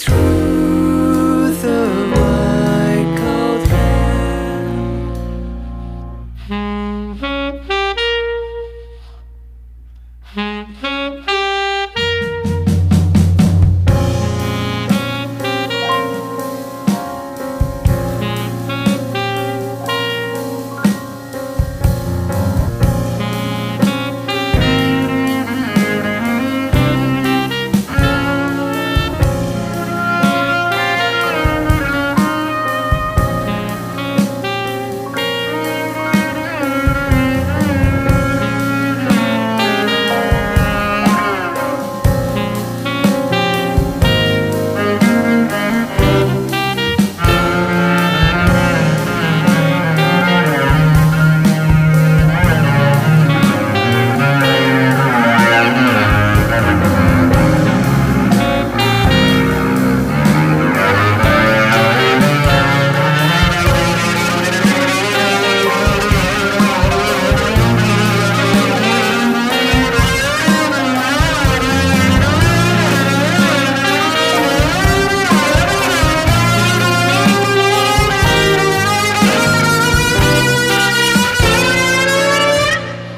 truth of my cold hand.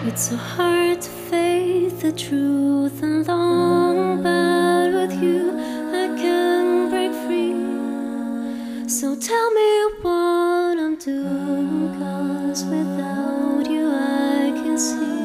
It's so hard to face the truth and long, but with you I can break free. So tell me what I'm doing, 'cause without you I can see.